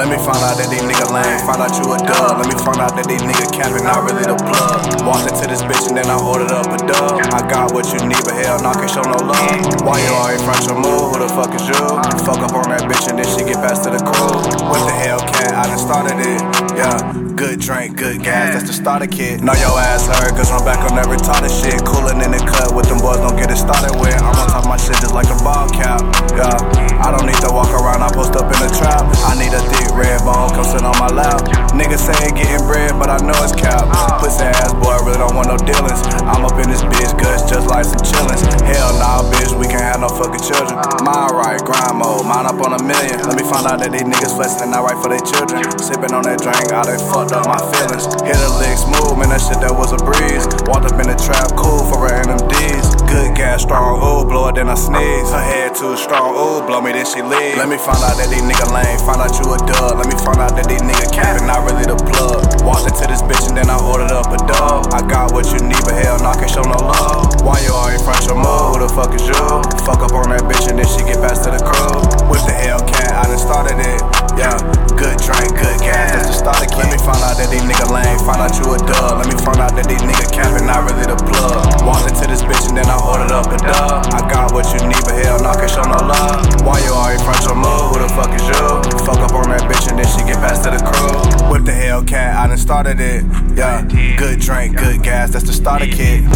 Let me find out that these niggas lame, find out you a dub. Let me find out that these niggas capping, not really the plug. Walked into this bitch and then I ordered up a dub. I got what you need, but hell, nah, can't show no love. Why you already front your move? Who the fuck is you? Fuck up on that bitch and then she get fast to the crew. What the hell, cat? I done started it, yeah. Good drink, good gas, that's the starter kit. Know your ass hurt, cause I'm back on that retarded shit. Coolin' in the cut with them boys, don't get it started with. I'm on top of my shit just like a ball cap, yeah. I don't need to walk around, I post up in the trap. I need a thick red bone, come sit on my lap. Niggas say it getting bread, but I know it's cap. Pussy ass boy, really don't want no dealings. I'm up in this bitch, guts just like some chillings. Hell nah, bitch, we can't have no fucking children. Mine right, grind mode, mine up on a million. Let me find out that these niggas flexing and not right for their children. Sipping on that drink, all they fucked up my feelings. Hit a lick smooth, man, that shit that was a breeze. Walked up in the trap, cool for random D's. Good gas, strong, ooh, blow it, then I sneeze. Her head too strong, ooh, blow me, then she leave. Let me find out that these niggas lame, find out you a dub. Let me find out that these niggas capping, not really the plug. Walked into this bitch and then I ordered up a dub. I got what you need, but hell, nah, can't show no love. Why you already front your move? Who the fuck is you? Fuck up on that bitch and then she get fast to the crew. With the Hellcat, I done started it, yeah. Good drink, good gas, that's the starter kit. Let me find out that these niggas lame, find out you a dub. Let me find out that these niggas capping, not really the plug. Walked into this bitch and then I ordered up a dub. I got what you need, but hell, nah, can't show no love. Why you already front your move? Who the fuck is you? Fuck up on that bitch and then she get fast to the crew. With the Hellcat, I done started it, yeah. Good drink, good gas, that's the starter kit.